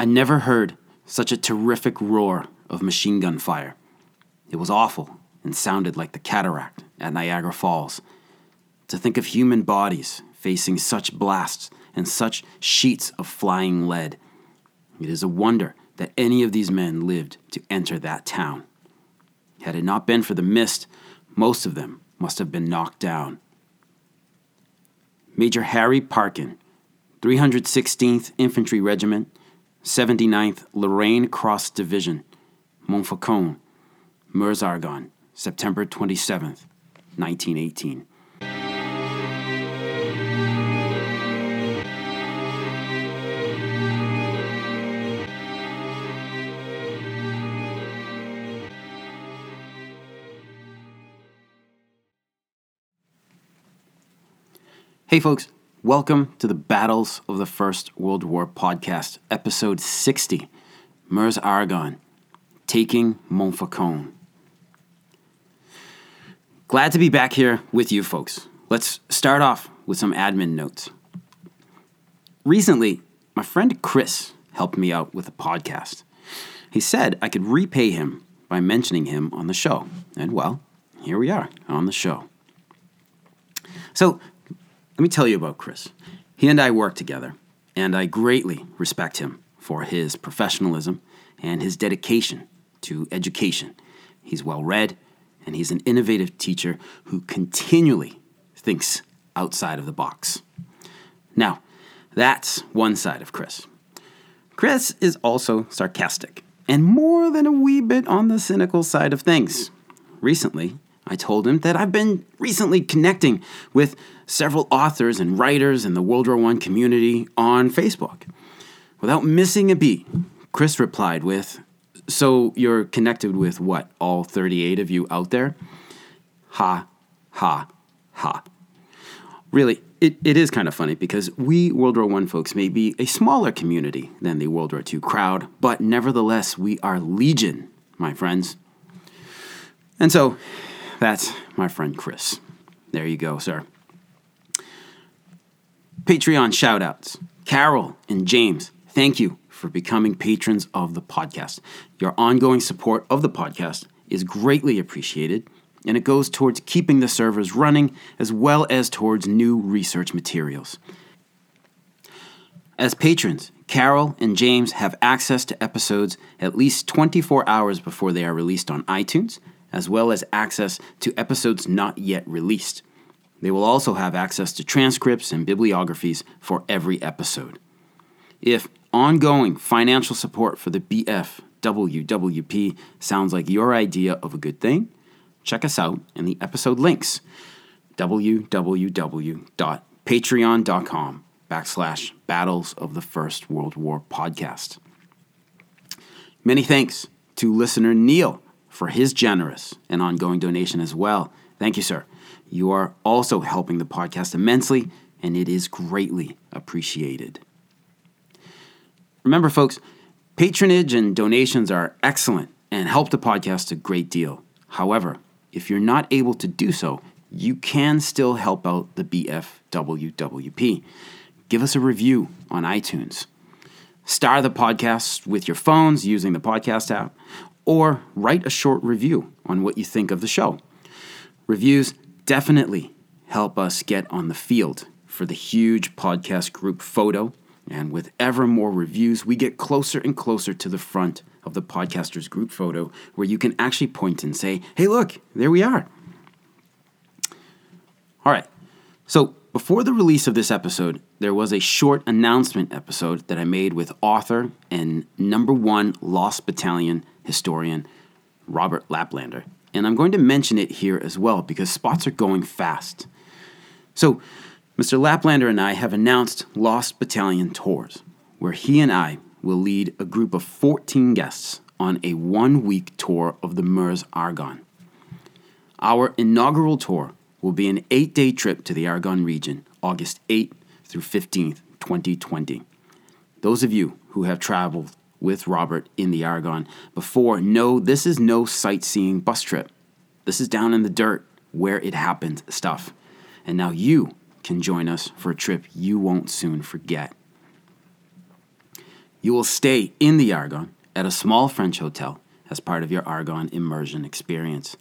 I never heard such a terrific roar of machine gun fire. It was awful and sounded like the cataract at Niagara Falls. To think of human bodies facing such blasts and such sheets of flying lead. It is a wonder that any of these men lived to enter that town. Had it not been for the mist, most of them must have been knocked down. Major Harry Parkin, 316th Infantry Regiment, 79th Lorraine Cross Division, Montfaucon, Meuse-Argonne, September 27th, 1918. Hey folks, welcome to the Battles of the First World War podcast, episode 60, Meuse-Argonne, Taking Montfaucon. Glad to be back here with you folks. Let's start off with some admin notes. Recently, my friend Chris helped me out with a podcast. He said I could repay him by mentioning him on the show. And well, here we are on the show. So, let me tell you about Chris. He and I work together, and I greatly respect him for his professionalism and his dedication to education. He's well-read, and he's an innovative teacher who continually thinks outside of the box. Now, that's one side of Chris. Chris is also sarcastic, and more than a wee bit on the cynical side of things. Recently, I told him that I've been recently connecting with several authors and writers in the World War I community on Facebook. Without missing a beat, Chris replied with, "So you're connected with what, all 38 of you out there?" Ha, ha, ha. Really, it is kind of funny because we World War I folks may be a smaller community than the World War II crowd, but nevertheless, we are legion, my friends. And so, that's my friend Chris. There you go, sir. Patreon shout-outs. Carol and James, thank you for becoming patrons of the podcast. Your ongoing support of the podcast is greatly appreciated, and it goes towards keeping the servers running as well as towards new research materials. As patrons, Carol and James have access to episodes at least 24 hours before they are released on iTunes, as well as access to episodes not yet released. They will also have access to transcripts and bibliographies for every episode. If ongoing financial support for the BFWWP sounds like your idea of a good thing, check us out in the episode links, www.patreon.com/Battles of the First World War podcast. Many thanks to listener Neil for his generous and ongoing donation as well. Thank you, sir. You are also helping the podcast immensely, and it is greatly appreciated. Remember, folks, patronage and donations are excellent and help the podcast a great deal. However, if you're not able to do so, you can still help out the BFWWP. Give us a review on iTunes. Star the podcast with your phones using the podcast app, or write a short review on what you think of the show. Reviews definitely help us get on the field for the huge podcast group photo, and with ever more reviews, we get closer and closer to the front of the podcasters group photo, where you can actually point and say, "Hey, look, there we are." All right, so before the release of this episode, there was a short announcement episode that I made with author and #1 Lost Battalion historian Robert Laplander, and I'm going to mention it here as well because spots are going fast. So, Mr. Laplander and I have announced Lost Battalion Tours, where he and I will lead a group of 14 guests on a one-week tour of the Meuse-Argonne. Our inaugural tour will be an 8-day trip to the Argonne region, August 8th through 15th, 2020. Those of you who have traveled with Robert in the Argonne before, no, this is no sightseeing bus trip. This is down in the dirt, where it happened stuff. And now you can join us for a trip you won't soon forget. You will stay in the Argonne at a small French hotel as part of your Argonne immersion experience.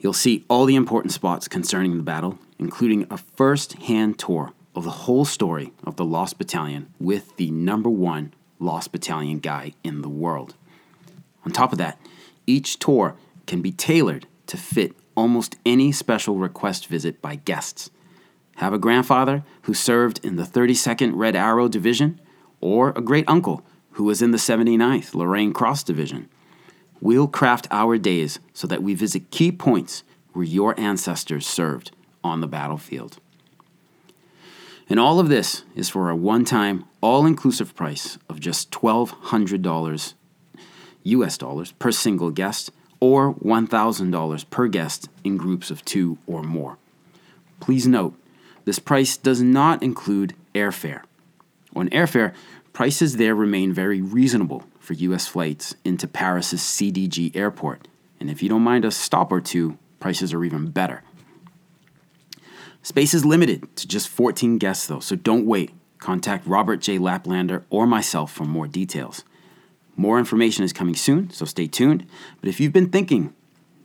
You'll see all the important spots concerning the battle, including a first-hand tour of the whole story of the Lost Battalion with the #1 Lost Battalion guy in the world. On top of that, each tour can be tailored to fit almost any special request visit by guests. Have a grandfather who served in the 32nd Red Arrow Division, or a great uncle who was in the 79th Lorraine Cross Division. We'll craft our days so that we visit key points where your ancestors served on the battlefield. And all of this is for a one-time, all-inclusive price of just $1,200 US dollars per single guest, or $1,000 per guest in groups of 2 or more. Please note, this price does not include airfare. On airfare, prices there remain very reasonable for U.S. flights into Paris's CDG airport, and if you don't mind a stop or two, prices are even better. Space is limited to just 14 guests, though, so don't wait. Contact Robert J. Laplander or myself for more details. More information is coming soon, so stay tuned, but if you've been thinking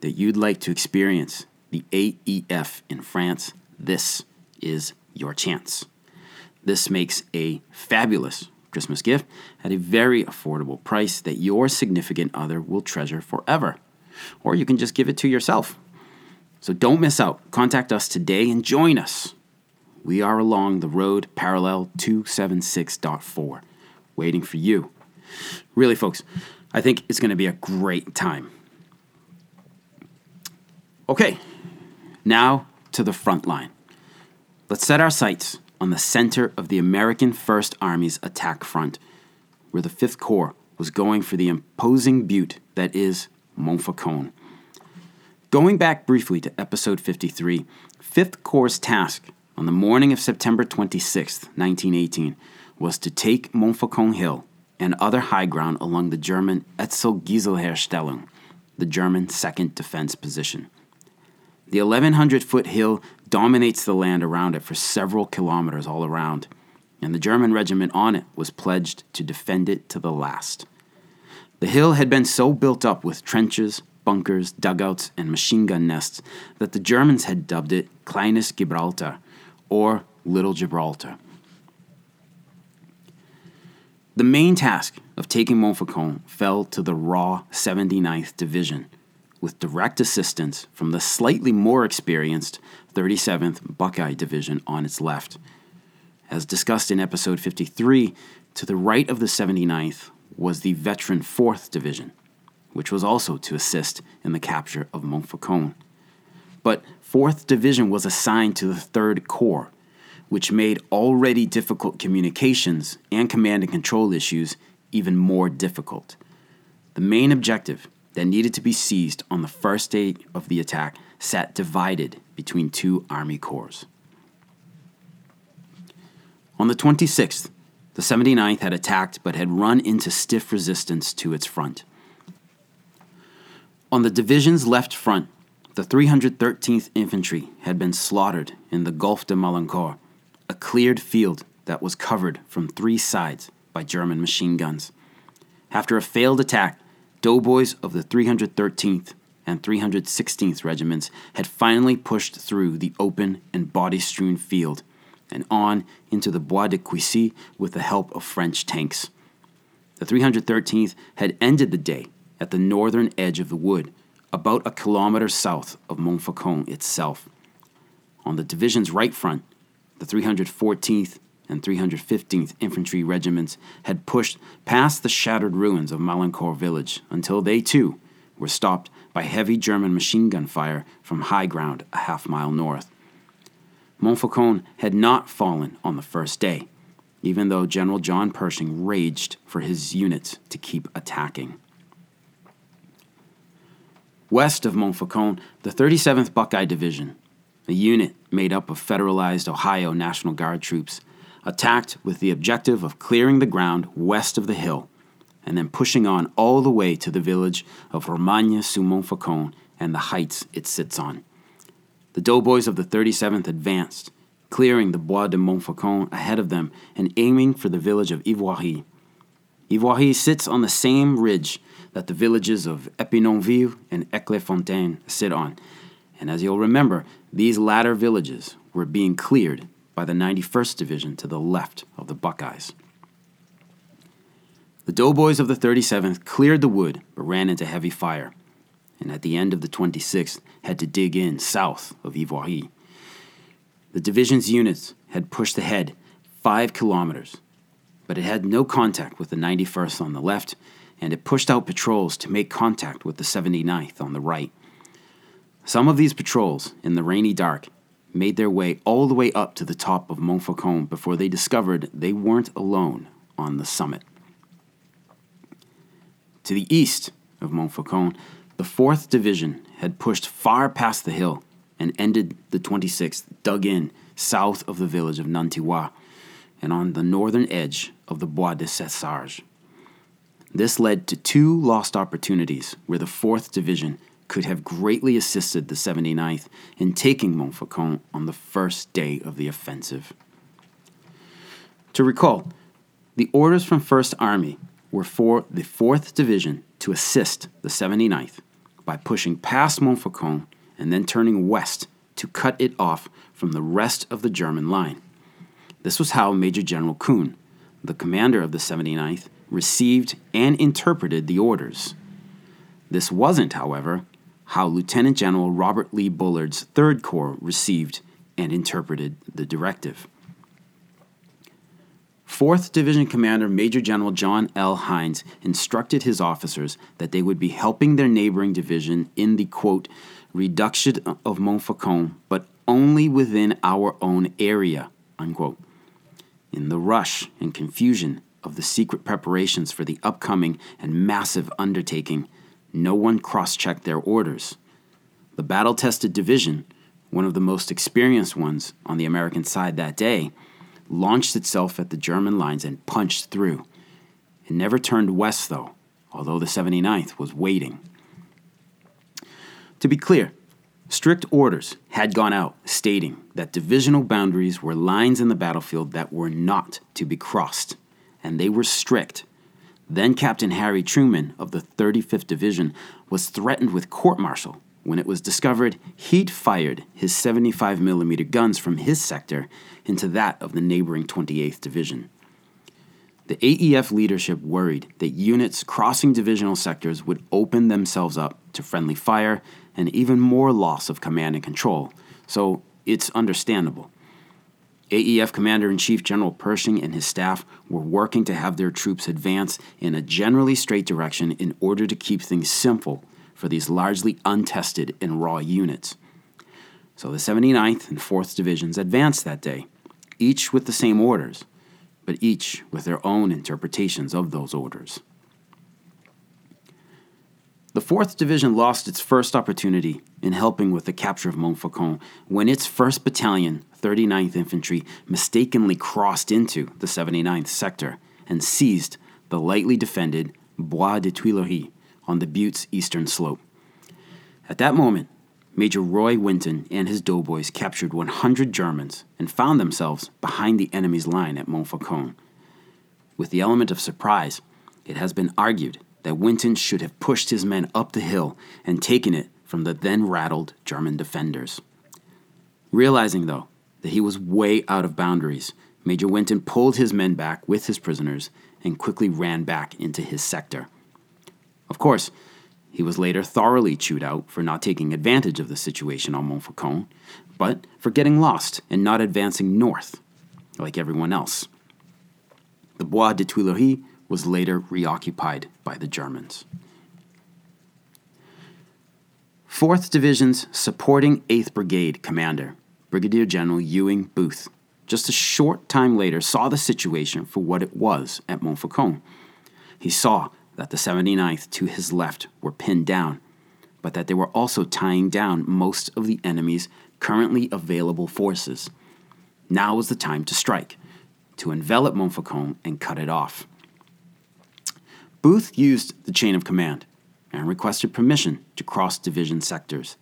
that you'd like to experience the AEF in France, this is your chance. This makes a fabulous Christmas gift at a very affordable price that your significant other will treasure forever. Or you can just give it to yourself. So don't miss out. Contact us today and join us. We are along the road parallel 276.4, waiting for you. Really, folks, I think it's going to be a great time. Okay, now to the front line. Let's set our sights on the center of the American First Army's attack front, where the 5th Corps was going for the imposing butte that is Montfaucon. Going back briefly to episode 53, 5th Corps' task on the morning of September 26, 1918, was to take Montfaucon Hill and other high ground along the German Etzel-Giselher-Stellung, the German 2nd Defense Position. The 1,100-foot hill dominates the land around it for several kilometers all around, and the German regiment on it was pledged to defend it to the last. The hill had been so built up with trenches, bunkers, dugouts, and machine gun nests that the Germans had dubbed it Kleines Gibraltar, or Little Gibraltar. The main task of taking Montfaucon fell to the raw 79th Division, with direct assistance from the slightly more experienced 37th Buckeye Division on its left. As discussed in episode 53, to the right of the 79th was the veteran 4th Division, which was also to assist in the capture of Montfaucon. But 4th Division was assigned to the 3rd Corps, which made already difficult communications and command and control issues even more difficult. The main objective that needed to be seized on the first day of the attack sat divided between two Army Corps. On the 26th, the 79th had attacked but had run into stiff resistance to its front. On the division's left front, the 313th Infantry had been slaughtered in the Gulf de Malancourt, a cleared field that was covered from 3 sides by German machine guns. After a failed attack, doughboys of the 313th and 316th regiments had finally pushed through the open and body-strewn field and on into the Bois de Cuisy with the help of French tanks. The 313th had ended the day at the northern edge of the wood, about a kilometer south of Montfaucon itself. On the division's right front, the 314th and 315th Infantry Regiments had pushed past the shattered ruins of Malancourt village until they, too, were stopped by heavy German machine gun fire from high ground a half-mile north. Montfaucon had not fallen on the first day, even though General John Pershing raged for his units to keep attacking. West of Montfaucon, the 37th Buckeye Division, a unit made up of federalized Ohio National Guard troops, attacked with the objective of clearing the ground west of the hill and then pushing on all the way to the village of Romagna-sous-Montfaucon and the heights it sits on. The doughboys of the 37th advanced, clearing the Bois de Montfaucon ahead of them and aiming for the village of Ivoire. Ivoire sits on the same ridge that the villages of Epinonville and Éclisfontaine sit on. And as you'll remember, these latter villages were being cleared by the 91st Division to the left of the Buckeyes. The doughboys of the 37th cleared the wood but ran into heavy fire, and at the end of the 26th had to dig in south of Ivoire. The division's units had pushed ahead 5 kilometers, but it had no contact with the 91st on the left, and it pushed out patrols to make contact with the 79th on the right. Some of these patrols, in the rainy dark, made their way all the way up to the top of Montfaucon before they discovered they weren't alone on the summit. To the east of Montfaucon, the 4th Division had pushed far past the hill and ended the 26th dug in south of the village of Nantiwa and on the northern edge of the Bois de Sessage. This led to 2 lost opportunities where the 4th Division could have greatly assisted the 79th in taking Montfaucon on the first day of the offensive. To recall, the orders from 1st Army were for the 4th Division to assist the 79th by pushing past Montfaucon and then turning west to cut it off from the rest of the German line. This was how Major General Kuhn, the commander of the 79th, received and interpreted the orders. This wasn't, however, how Lieutenant General Robert Lee Bullard's 3rd Corps received and interpreted the directive. 4th Division Commander Major General John L. Hines instructed his officers that they would be helping their neighboring division in the, quote, reduction of Montfaucon, but only within our own area, unquote. In the rush and confusion of the secret preparations for the upcoming and massive undertaking, no one cross-checked their orders. The battle-tested division, one of the most experienced ones on the American side that day, launched itself at the German lines and punched through. It never turned west, though, although the 79th was waiting. To be clear, strict orders had gone out stating that divisional boundaries were lines in the battlefield that were not to be crossed, and they were strict. Then Captain Harry Truman of the 35th Division was threatened with court-martial when it was discovered he'd fired his 75mm guns from his sector into that of the neighboring 28th Division. The AEF leadership worried that units crossing divisional sectors would open themselves up to friendly fire and even more loss of command and control, so it's understandable. AEF Commander-in-Chief General Pershing and his staff were working to have their troops advance in a generally straight direction in order to keep things simple for these largely untested and raw units. So the 79th and 4th Divisions advanced that day, each with the same orders, but each with their own interpretations of those orders. The 4th Division lost its first opportunity in helping with the capture of Montfaucon when its 1st Battalion, 39th Infantry, mistakenly crossed into the 79th sector and seized the lightly defended Bois de Tuileries on the butte's eastern slope. At that moment, Major Roy Winton and his doughboys captured 100 Germans and found themselves behind the enemy's line at Montfaucon. With the element of surprise, it has been argued that Winton should have pushed his men up the hill and taken it from the then-rattled German defenders. Realizing, though, that he was way out of boundaries, Major Winton pulled his men back with his prisoners and quickly ran back into his sector. Of course, he was later thoroughly chewed out for not taking advantage of the situation on Montfaucon, but for getting lost and not advancing north, like everyone else. The Bois de Tuileries was later reoccupied by the Germans. 4th Division's supporting 8th Brigade commander, Brigadier General Ewing Booth, just a short time later saw the situation for what it was at Montfaucon. He saw that the 79th to his left were pinned down, but that they were also tying down most of the enemy's currently available forces. Now was the time to strike, to envelop Montfaucon and cut it off. Booth used the chain of command and requested permission to cross division sectors.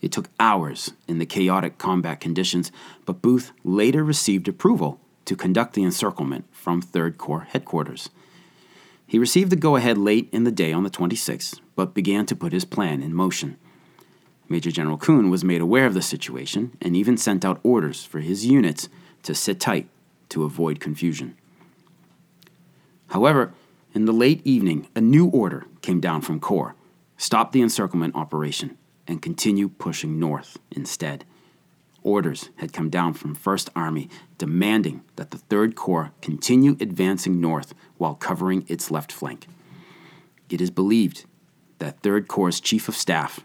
It took hours in the chaotic combat conditions, but Booth later received approval to conduct the encirclement from 3rd Corps headquarters. He received the go-ahead late in the day on the 26th, but began to put his plan in motion. Major General Kuhn was made aware of the situation and even sent out orders for his units to sit tight to avoid confusion. However, in the late evening, a new order came down from Corps: stop the encirclement operation and continue pushing north instead. Orders had come down from 1st Army demanding that the 3rd Corps continue advancing north while covering its left flank. It is believed that 3rd Corps' Chief of Staff,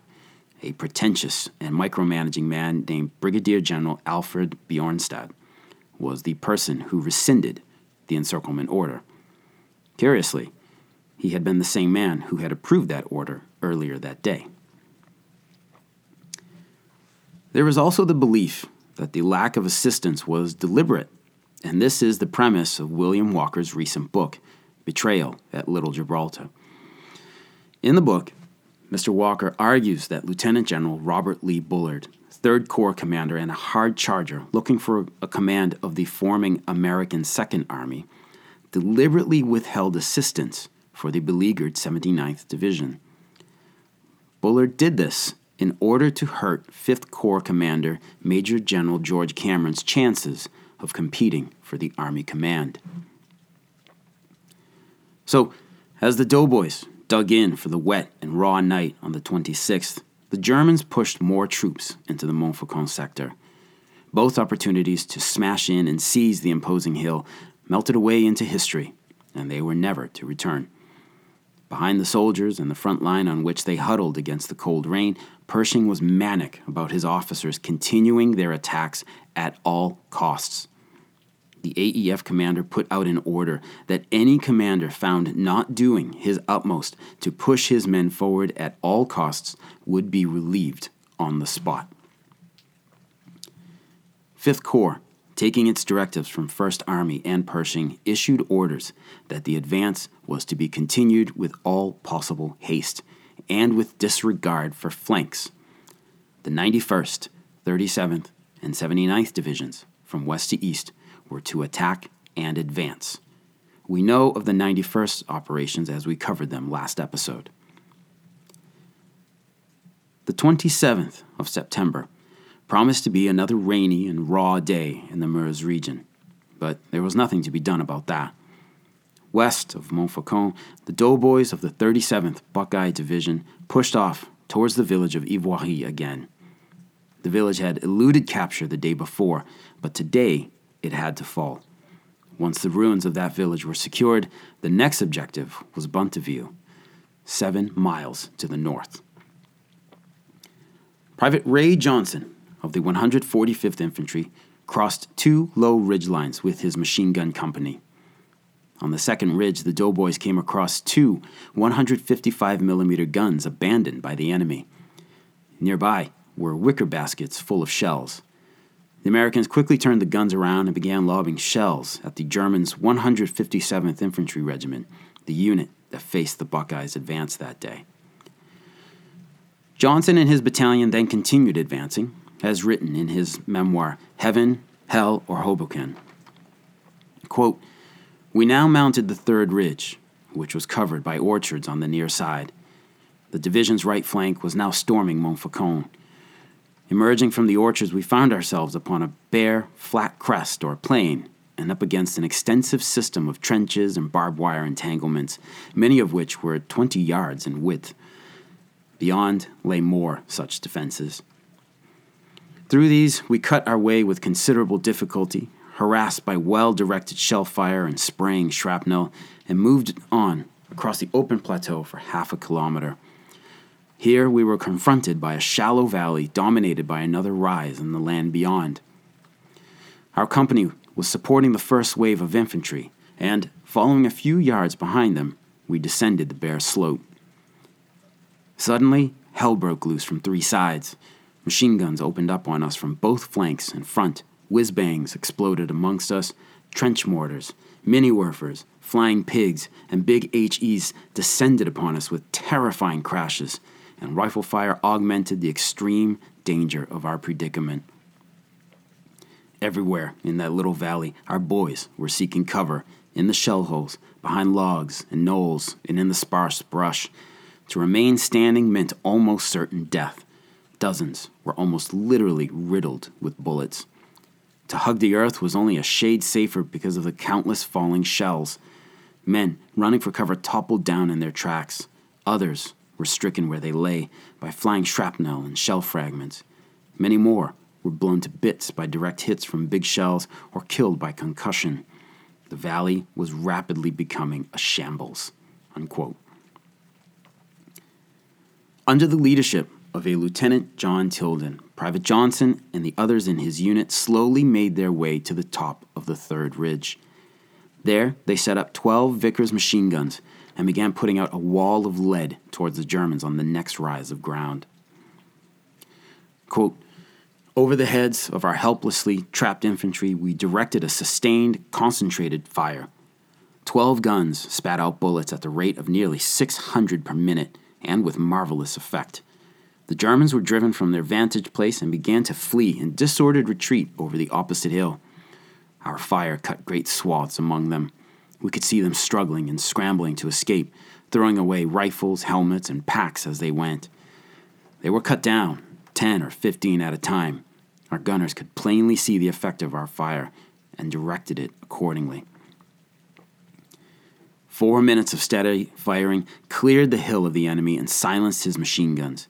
a pretentious and micromanaging man named Brigadier General Alfred Bjornstad, was the person who rescinded the encirclement order. Curiously, he had been the same man who had approved that order earlier that day. There is also the belief that the lack of assistance was deliberate, and this is the premise of William Walker's recent book, Betrayal at Little Gibraltar. In the book, Mr. Walker argues that Lieutenant General Robert Lee Bullard, 3rd Corps commander and a hard charger looking for a command of the forming American 2nd Army, deliberately withheld assistance for the beleaguered 79th Division. Bullard did this in order to hurt 5th Corps commander Major General George Cameron's chances of competing for the Army command. So, as the Doughboys dug in for the wet and raw night on the 26th, the Germans pushed more troops into the Montfaucon sector. Both opportunities to smash in and seize the imposing hill melted away into history, and they were never to return. Behind the soldiers and the front line on which they huddled against the cold rain, Pershing was manic about his officers continuing their attacks at all costs. The AEF commander put out an order that any commander found not doing his utmost to push his men forward at all costs would be relieved on the spot. 5th Corps, taking its directives from 1st Army and Pershing, issued orders that the advance was to be continued with all possible haste and with disregard for flanks. The 91st, 37th, and 79th Divisions, from west to east, were to attack and advance. We know of the 91st operations as we covered them last episode. The 27th of September promised to be another rainy and raw day in the Meuse region, but there was nothing to be done about that. West of Montfaucon, the Doughboys of the 37th Buckeye Division pushed off towards the village of Ivoire again. The village had eluded capture the day before, but today it had to fall. Once the ruins of that village were secured, the next objective was Bonteville, 7 miles to the north. Private Ray Johnson of the 145th Infantry crossed 2 low ridge lines with his machine gun company. On the second ridge, the Doughboys came across 2 155mm guns abandoned by the enemy. Nearby were wicker baskets full of shells. The Americans quickly turned the guns around and began lobbing shells at the Germans' 157th Infantry Regiment, the unit that faced the Buckeyes' advance that day. Johnson and his battalion then continued advancing, as written in his memoir, Heaven, Hell, or Hoboken. Quote, "We now mounted the third ridge, which was covered by orchards on the near side. The division's right flank was now storming Montfaucon. Emerging from the orchards, we found ourselves upon a bare, flat crest or plain, and up against an extensive system of trenches and barbed wire entanglements, many of which were 20 yards in width. Beyond lay more such defenses. Through these, we cut our way with considerable difficulty, harassed by well-directed shell fire and spraying shrapnel, and moved on across the open plateau for half a kilometer. Here we were confronted by a shallow valley dominated by another rise in the land beyond. Our company was supporting the first wave of infantry, and, following a few yards behind them, we descended the bare slope. Suddenly, hell broke loose from 3 sides. Machine guns opened up on us from both flanks and front. Whiz-bangs exploded amongst us. Trench mortars, mini-werfers, flying pigs, and big HEs descended upon us with terrifying crashes, and rifle fire augmented the extreme danger of our predicament. Everywhere in that little valley, our boys were seeking cover in the shell holes, behind logs and knolls, and in the sparse brush. To remain standing meant almost certain death. Dozens were almost literally riddled with bullets. To hug the earth was only a shade safer because of the countless falling shells. Men running for cover toppled down in their tracks. Others were stricken where they lay by flying shrapnel and shell fragments. Many more were blown to bits by direct hits from big shells or killed by concussion. The valley was rapidly becoming a shambles." Unquote. Under the leadership of a Lieutenant John Tilden, Private Johnson and the others in his unit slowly made their way to the top of the third ridge. There, they set up 12 Vickers machine guns and began putting out a wall of lead towards the Germans on the next rise of ground. Quote, "Over the heads of our helplessly trapped infantry, we directed a sustained, concentrated fire. 12 guns spat out bullets at the rate of nearly 600 per minute, and with marvelous effect. The Germans were driven from their vantage place and began to flee in disordered retreat over the opposite hill. Our fire cut great swaths among them. We could see them struggling and scrambling to escape, throwing away rifles, helmets, and packs as they went. They were cut down, 10 or 15 at a time. Our gunners could plainly see the effect of our fire and directed it accordingly. 4 minutes of steady firing cleared the hill of the enemy and silenced his machine guns,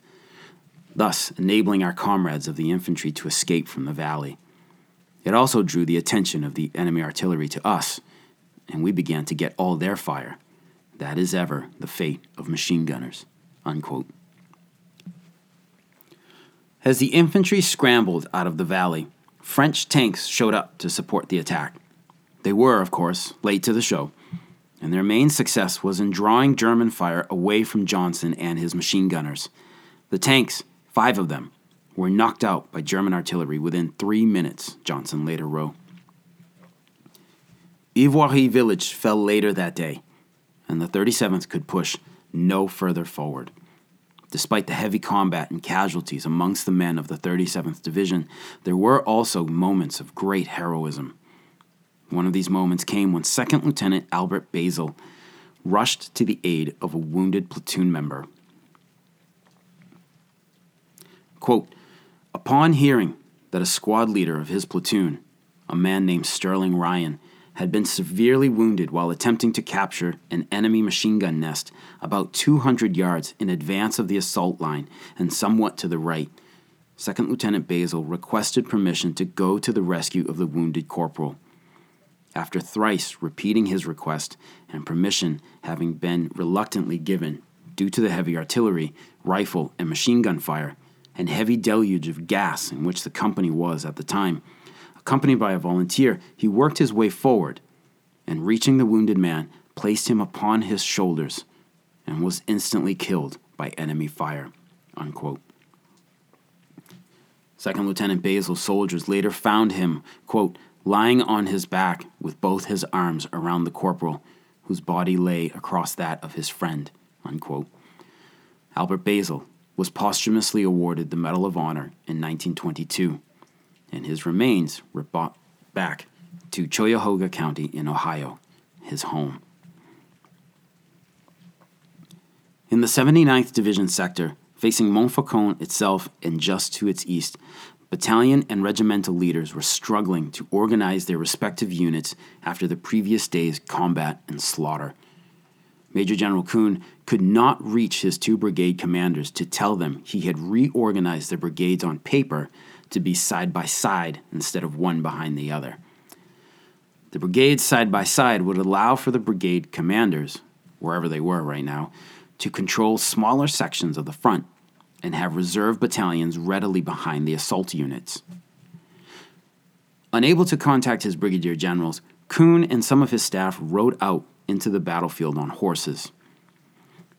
thus enabling our comrades of the infantry to escape from the valley. It also drew the attention of the enemy artillery to us, and we began to get all their fire. That is ever the fate of machine gunners." Unquote. As the infantry scrambled out of the valley, French tanks showed up to support the attack. They were, of course, late to the show, and their main success was in drawing German fire away from Johnson and his machine gunners. The tanks, 5 of them, were knocked out by German artillery within 3 minutes, Johnson later wrote. Ivoire village fell later that day, and the 37th could push no further forward. Despite the heavy combat and casualties amongst the men of the 37th Division, there were also moments of great heroism. One of these moments came when Second Lieutenant Albert Basil rushed to the aid of a wounded platoon member. Quote, "Upon hearing that a squad leader of his platoon, a man named Sterling Ryan, had been severely wounded while attempting to capture an enemy machine gun nest about 200 yards in advance of the assault line and somewhat to the right, Second Lieutenant Basil requested permission to go to the rescue of the wounded corporal. After thrice repeating his request and permission having been reluctantly given due to the heavy artillery, rifle, and machine gun fire, and heavy deluge of gas in which the company was at the time, accompanied by a volunteer, he worked his way forward and, reaching the wounded man, placed him upon his shoulders and was instantly killed by enemy fire." Unquote. Second Lieutenant Basil's soldiers later found him, quote, "lying on his back with both his arms around the corporal, whose body lay across that of his friend." Unquote. Albert Basil was posthumously awarded the Medal of Honor in 1922. And his remains were brought back to Cuyahoga County in Ohio, his home. In the 79th Division sector, facing Montfaucon itself and just to its east, battalion and regimental leaders were struggling to organize their respective units after the previous day's combat and slaughter. Major General Kuhn could not reach his 2 brigade commanders to tell them he had reorganized their brigades on paper to be side by side instead of one behind the other. The brigades side by side would allow for the brigade commanders, wherever they were right now, to control smaller sections of the front and have reserve battalions readily behind the assault units. Unable to contact his brigadier generals, Kuhn and some of his staff rode out into the battlefield on horses.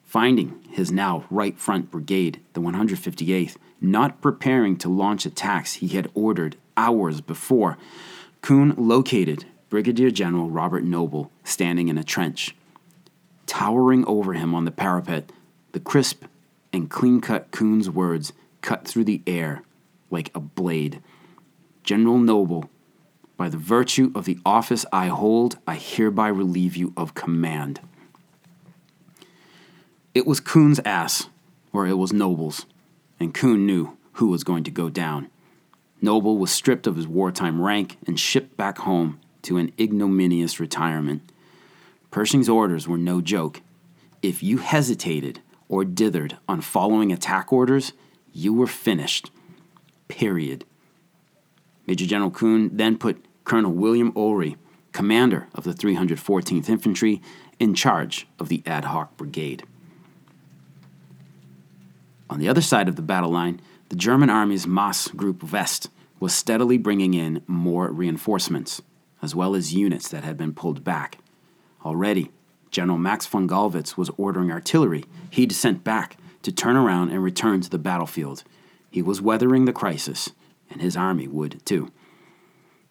Finding his now right front brigade, the 158th, not preparing to launch attacks he had ordered hours before, Kuhn located Brigadier General Robert Noble standing in a trench. Towering over him on the parapet, the crisp and clean-cut Kuhn's words cut through the air like a blade. General Noble By the virtue of the office I hold, I hereby relieve you of command." It was Kuhn's ass, or it was Noble's, and Kuhn knew who was going to go down. Noble was stripped of his wartime rank and shipped back home to an ignominious retirement. Pershing's orders were no joke. If you hesitated or dithered on following attack orders, you were finished. Period. Major General Kuhn then put Colonel William O'Ree, commander of the 314th Infantry, in charge of the ad hoc brigade. On the other side of the battle line, the German Army's Maas Group West was steadily bringing in more reinforcements, as well as units that had been pulled back. Already, General Max von Gallwitz was ordering artillery he'd sent back to turn around and return to the battlefield. He was weathering the crisis, and his army would too.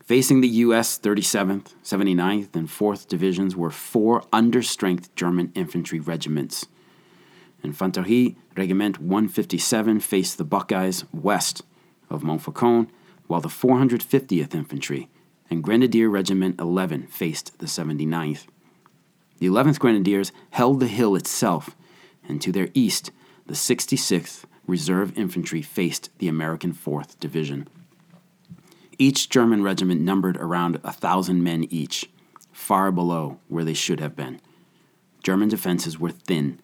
Facing the U.S. 37th, 79th, and 4th Divisions were four understrength German infantry regiments. Infanterie Regiment 157 faced the Buckeyes west of Montfaucon, while the 450th Infantry and Grenadier Regiment 11 faced the 79th. The 11th Grenadiers held the hill itself, and to their east, the 66th Reserve Infantry faced the American 4th Division. Each German regiment numbered around 1,000 men each, far below where they should have been. German defenses were thin,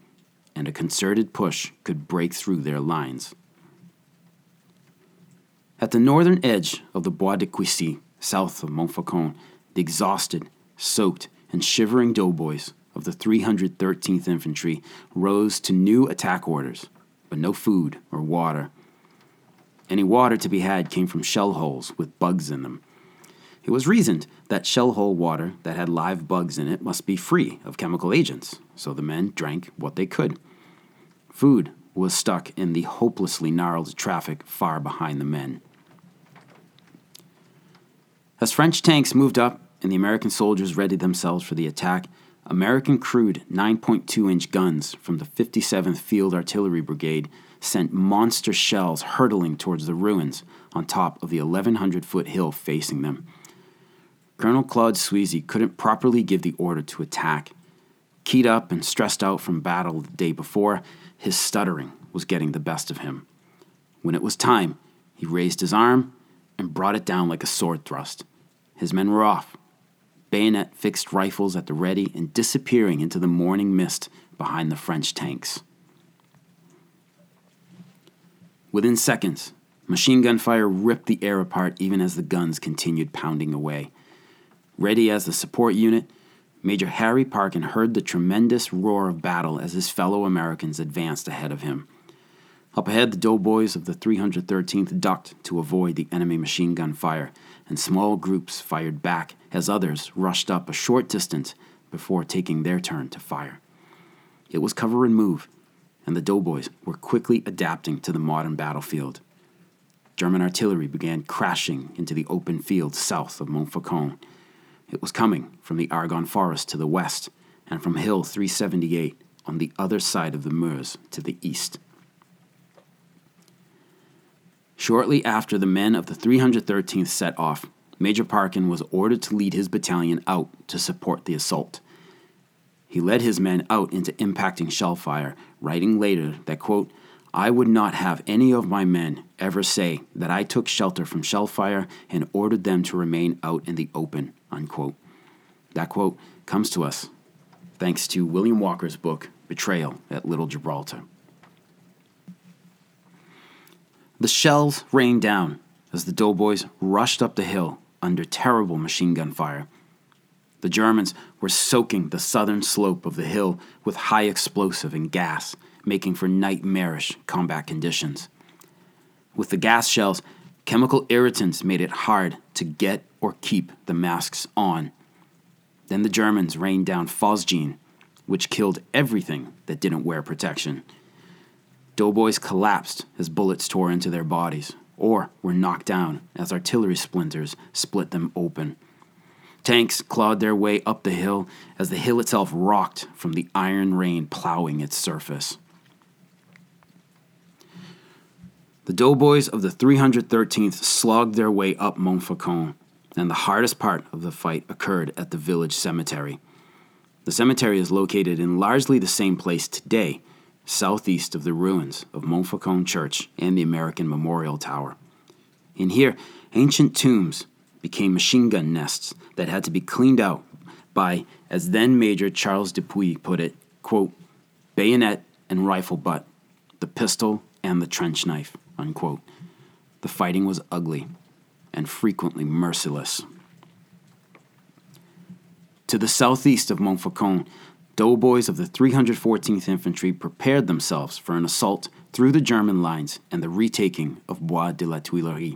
and a concerted push could break through their lines. At the northern edge of the Bois de Cuisy, south of Montfaucon, the exhausted, soaked, and shivering doughboys of the 313th Infantry rose to new attack orders, but no food or water. Any water to be had came from shell holes with bugs in them. It was reasoned that shell hole water that had live bugs in it must be free of chemical agents, so the men drank what they could. Food was stuck in the hopelessly gnarled traffic far behind the men. As French tanks moved up and the American soldiers readied themselves for the attack, American crewed 9.2-inch guns from the 57th Field Artillery Brigade sent monster shells hurtling towards the ruins on top of the 1,100-foot hill facing them. Colonel Claude Sweezy couldn't properly give the order to attack. Keyed up and stressed out from battle the day before, his stuttering was getting the best of him. When it was time, he raised his arm and brought it down like a sword thrust. His men were off, bayonet-fixed rifles at the ready and disappearing into the morning mist behind the French tanks. Within seconds, machine gun fire ripped the air apart even as the guns continued pounding away. Ready as the support unit, Major Harry Parkin heard the tremendous roar of battle as his fellow Americans advanced ahead of him. Up ahead, the doughboys of the 313th ducked to avoid the enemy machine gun fire, and small groups fired back as others rushed up a short distance before taking their turn to fire. It was cover and move, and the doughboys were quickly adapting to the modern battlefield. German artillery began crashing into the open field south of Montfaucon. It was coming from the Argonne Forest to the west and from Hill 378 on the other side of the Meuse to the east. Shortly after the men of the 313th set off, Major Parkin was ordered to lead his battalion out to support the assault. He led his men out into impacting shell fire, writing later that, quote, "I would not have any of my men ever say that I took shelter from shell fire and ordered them to remain out in the open," unquote. That quote comes to us thanks to William Walker's book, Betrayal at Little Gibraltar. The shells rained down as the doughboys rushed up the hill under terrible machine gun fire. The Germans were soaking the southern slope of the hill with high explosive and gas, making for nightmarish combat conditions. With the gas shells, chemical irritants made it hard to get or keep the masks on. Then the Germans rained down phosgene, which killed everything that didn't wear protection. Doughboys collapsed as bullets tore into their bodies, or were knocked down as artillery splinters split them open. Tanks clawed their way up the hill as the hill itself rocked from the iron rain plowing its surface. The doughboys of the 313th slogged their way up Montfaucon, and the hardest part of the fight occurred at the village cemetery. The cemetery is located in largely the same place today, southeast of the ruins of Montfaucon Church and the American Memorial Tower. In here, ancient tombs became machine gun nests that had to be cleaned out by, as then Major Charles Dupuy put it, quote, bayonet and rifle butt, the pistol and the trench knife, unquote. The fighting was ugly and frequently merciless. To the southeast of Montfaucon, doughboys of the 314th Infantry prepared themselves for an assault through the German lines and the retaking of Bois de Tuileries.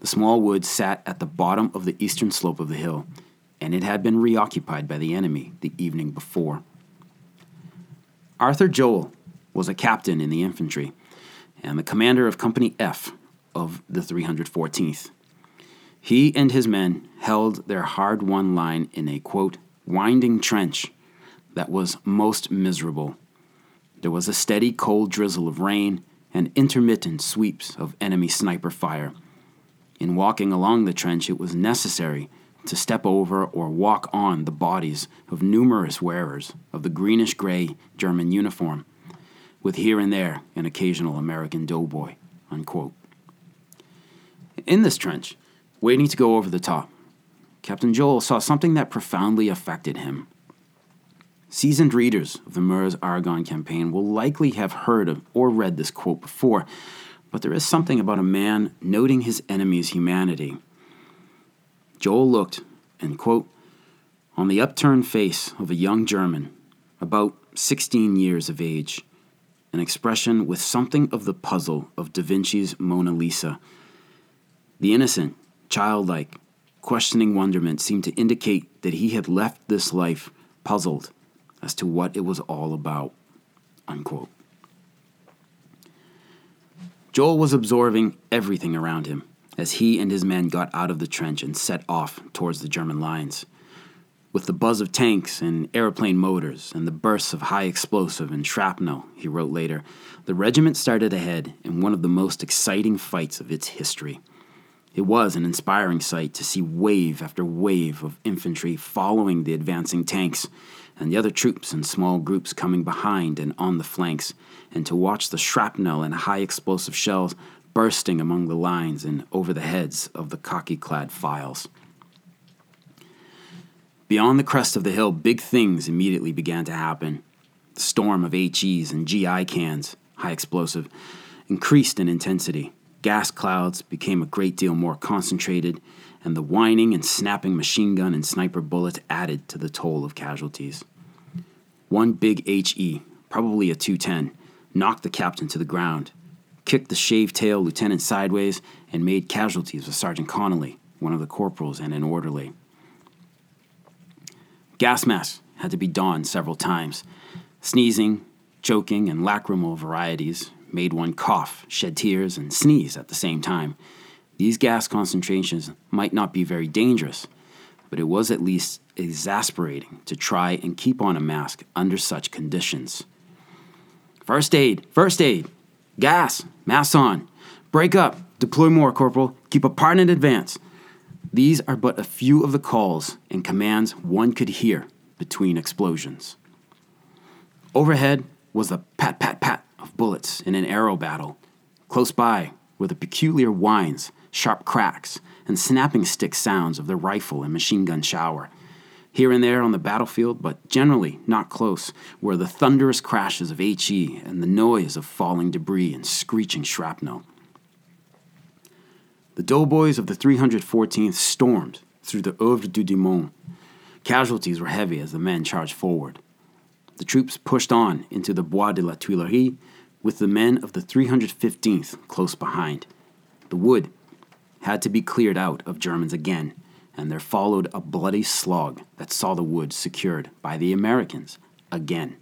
The small wood sat at the bottom of the eastern slope of the hill, and it had been reoccupied by the enemy the evening before. Arthur Joel was a captain in the infantry and the commander of Company F of the 314th. He and his men held their hard-won line in a, quote, winding trench that was most miserable. There was a steady cold drizzle of rain and intermittent sweeps of enemy sniper fire. In walking along the trench, it was necessary to step over or walk on the bodies of numerous wearers of the greenish-gray German uniform, with here and there an occasional American doughboy, unquote. In this trench, waiting to go over the top, Captain Joel saw something that profoundly affected him. Seasoned readers of the Meuse-Argonne campaign will likely have heard of or read this quote before, but there is something about a man noting his enemy's humanity. Joel looked and, quote, on the upturned face of a young German, about 16 years of age, an expression with something of the puzzle of Da Vinci's Mona Lisa. The innocent, childlike, questioning wonderment seemed to indicate that he had left this life puzzled as to what it was all about, unquote. Joel was absorbing everything around him as he and his men got out of the trench and set off towards the German lines. With the buzz of tanks and airplane motors and the bursts of high explosive and shrapnel, he wrote later, the regiment started ahead in one of the most exciting fights of its history. It was an inspiring sight to see wave after wave of infantry following the advancing tanks and the other troops in small groups coming behind and on the flanks, and to watch the shrapnel and high explosive shells bursting among the lines and over the heads of the khaki-clad files. Beyond the crest of the hill, big things immediately began to happen. The storm of HEs and GI cans, high explosive, increased in intensity. Gas clouds became a great deal more concentrated, and the whining and snapping machine gun and sniper bullets added to the toll of casualties. One big HE, probably a 210, knocked the captain to the ground, kicked the shaved-tail lieutenant sideways, and made casualties of Sergeant Connolly, one of the corporals, and an orderly. Gas masks had to be donned several times. Sneezing, choking, and lacrimal varieties made one cough, shed tears, and sneeze at the same time. These gas concentrations might not be very dangerous, but it was at least exasperating to try and keep on a mask under such conditions. First aid! First aid! Gas! Masks on! Break up! Deploy more, Corporal! Keep apart in advance! These are but a few of the calls and commands one could hear between explosions. Overhead was the pat, pat, pat of bullets in an arrow battle. Close by were the peculiar whines, sharp cracks, and snapping stick sounds of the rifle and machine gun shower. Here and there on the battlefield, but generally not close, were the thunderous crashes of HE and the noise of falling debris and screeching shrapnel. The doughboys of the 314th stormed through the Oeuvre du Démon. Casualties were heavy as the men charged forward. The troops pushed on into the Bois de la Tuileries with the men of the 315th close behind. The wood had to be cleared out of Germans again, and there followed a bloody slog that saw the wood secured by the Americans again.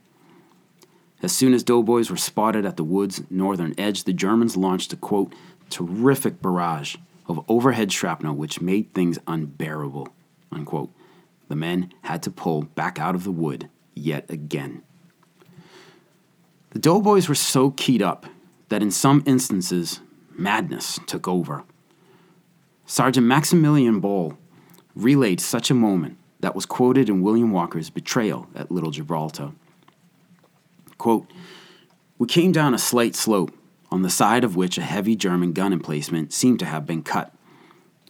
As soon as doughboys were spotted at the wood's northern edge, the Germans launched a, quote, terrific barrage of overhead shrapnel which made things unbearable, unquote. The men had to pull back out of the wood yet again. The doughboys were so keyed up that in some instances, madness took over. Sergeant Maximilian Bohl relayed such a moment that was quoted in William Walker's Betrayal at Little Gibraltar. Quote, "We came down a slight slope, on the side of which a heavy German gun emplacement seemed to have been cut.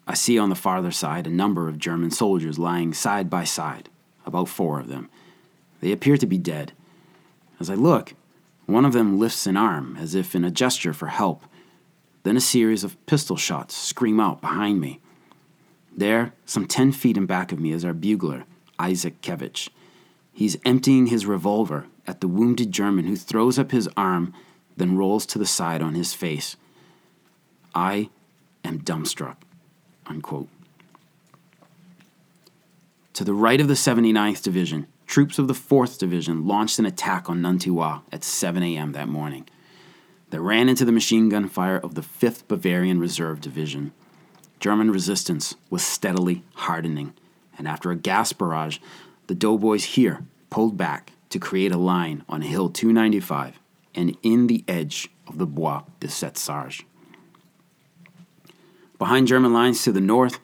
I see on the farther side a number of German soldiers lying side by side, about 4 of them. They appear to be dead. As I look, one of them lifts an arm as if in a gesture for help. Then a series of pistol shots scream out behind me. There, some 10 feet in back of me, is our bugler, Isaac Kevich. He's emptying his revolver at the wounded German who throws up his arm, then rolls to the side on his face. I am dumbstruck." Unquote. To the right of the 79th Division, troops of the 4th Division launched an attack on Nantiwa at 7 a.m. that morning. They ran into the machine gun fire of the 5th Bavarian Reserve Division. German resistance was steadily hardening, and after a gas barrage, the doughboys here pulled back to create a line on Hill 295 and in the edge of the Bois de Sessage. Behind German lines to the north,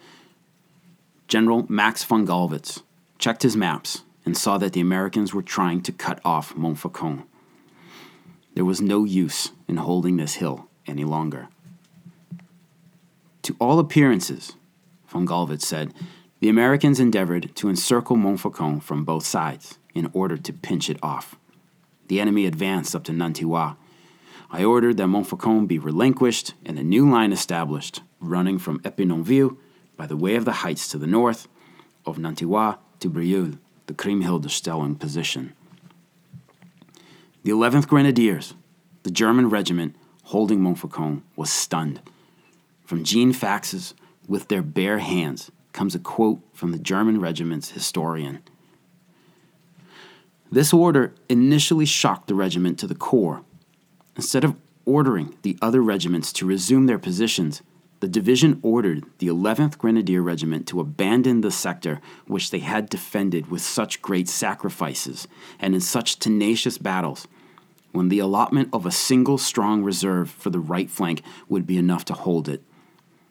General Max von Gallwitz checked his maps and saw that the Americans were trying to cut off Montfaucon. There was no use in holding this hill any longer. To all appearances, von Gallwitz said, the Americans endeavored to encircle Montfaucon from both sides in order to pinch it off. The enemy advanced up to Nantiwa. I ordered that Montfaucon be relinquished and a new line established, running from Epinonville by the way of the heights to the north of Nantiwa to Brieulles, the Kriemhilde-Stellung position. The 11th Grenadiers, the German regiment holding Montfaucon, was stunned. From Jean Fax's "With Their Bare Hands" comes a quote from the German regiment's historian. This order initially shocked the regiment to the core. Instead of ordering the other regiments to resume their positions, the division ordered the 11th Grenadier Regiment to abandon the sector which they had defended with such great sacrifices and in such tenacious battles, when the allotment of a single strong reserve for the right flank would be enough to hold it,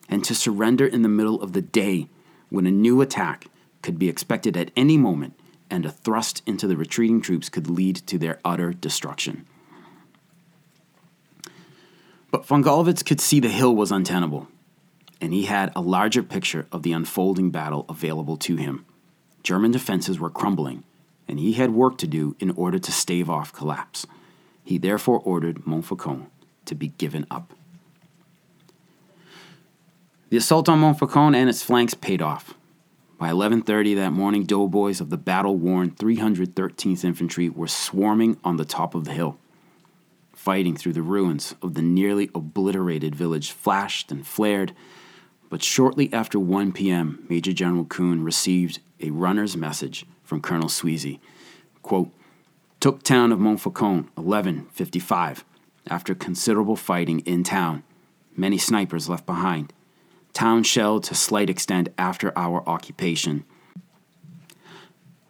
and to surrender in the middle of the day when a new attack could be expected at any moment and a thrust into the retreating troops could lead to their utter destruction. But von Gallwitz could see the hill was untenable, and he had a larger picture of the unfolding battle available to him. German defenses were crumbling, and he had work to do in order to stave off collapse. He therefore ordered Montfaucon to be given up. The assault on Montfaucon and its flanks paid off. By 11:30 that morning, doughboys of the battle-worn 313th Infantry were swarming on the top of the hill. Fighting through the ruins of the nearly obliterated village flashed and flared, but shortly after 1 p.m., Major General Kuhn received a runner's message from Colonel Sweezy. Quote, "Took town of Montfaucon, 11:55, after considerable fighting in town. Many snipers left behind. Town shelled to slight extent after our occupation.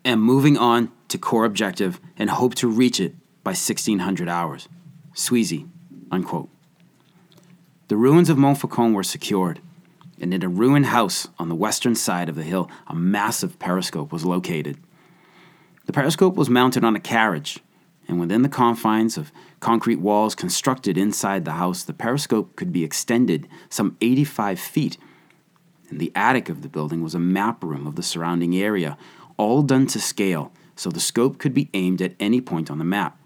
And moving on to core objective and hope to reach it by 1600 hours. Sweezy," unquote. The ruins of Montfaucon were secured, and in a ruined house on the western side of the hill, a massive periscope was located. The periscope was mounted on a carriage, and within the confines of concrete walls constructed inside the house, the periscope could be extended some 85 feet. In the attic of the building was a map room of the surrounding area, all done to scale, so the scope could be aimed at any point on the map.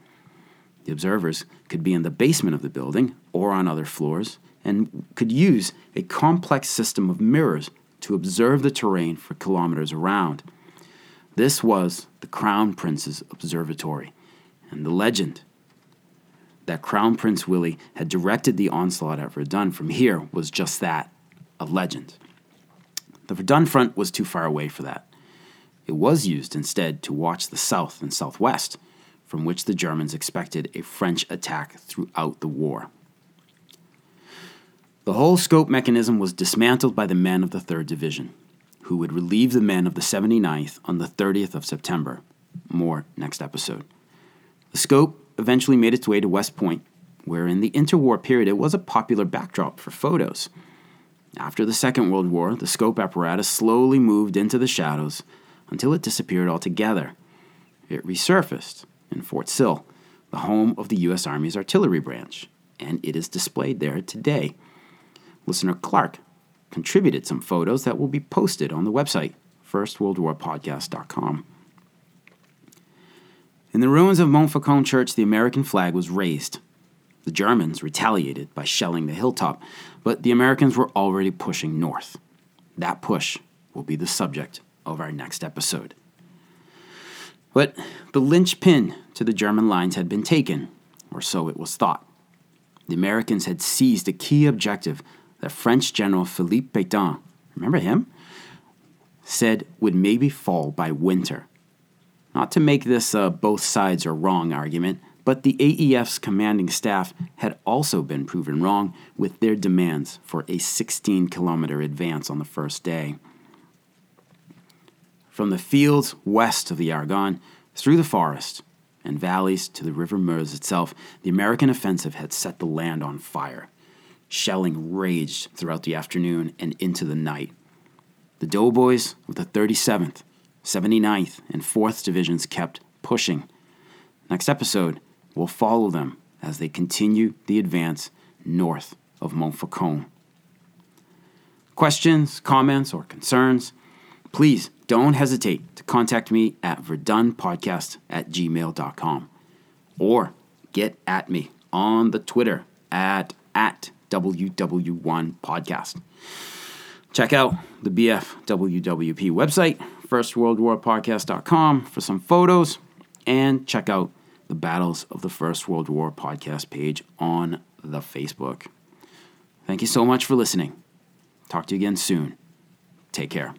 The observers could be in the basement of the building or on other floors and could use a complex system of mirrors to observe the terrain for kilometers around. This was the Crown Prince's observatory, and the legend that Crown Prince Willie had directed the onslaught at Verdun from here was just that, a legend. The Verdun front was too far away for that. It was used instead to watch the south and southwest, from which the Germans expected a French attack throughout the war. The whole scope mechanism was dismantled by the men of the 3rd Division, who would relieve the men of the 79th on the 30th of September. More next episode. The scope eventually made its way to West Point, where in the interwar period it was a popular backdrop for photos. After the Second World War, the scope apparatus slowly moved into the shadows until it disappeared altogether. It resurfaced in Fort Sill, the home of the U.S. Army's artillery branch, and it is displayed there today. Listener Clark contributed some photos that will be posted on the website, firstworldwarpodcast.com. In the ruins of Montfaucon Church, the American flag was raised. The Germans retaliated by shelling the hilltop, but the Americans were already pushing north. That push will be the subject of our next episode. But the linchpin to the German lines had been taken, or so it was thought. The Americans had seized a key objective that French General Philippe Pétain, remember him, said would maybe fall by winter. Not to make this a both sides are wrong argument, but the AEF's commanding staff had also been proven wrong with their demands for a 16-kilometer advance on the first day. From the fields west of the Argonne, through the forest and valleys to the River Meuse itself, the American offensive had set the land on fire. Shelling raged throughout the afternoon and into the night. The doughboys of the 37th, 79th, and 4th Divisions kept pushing. Next episode, we'll follow them as they continue the advance north of Montfaucon. Questions, comments, or concerns? Please don't hesitate to contact me at verdunpodcast@gmail.com or get at me on the Twitter at WW1podcast. Check out the BFWWP website, firstworldwarpodcast.com, for some photos, and check out the Battles of the First World War podcast page on the Facebook. Thank you so much for listening. Talk to you again soon. Take care.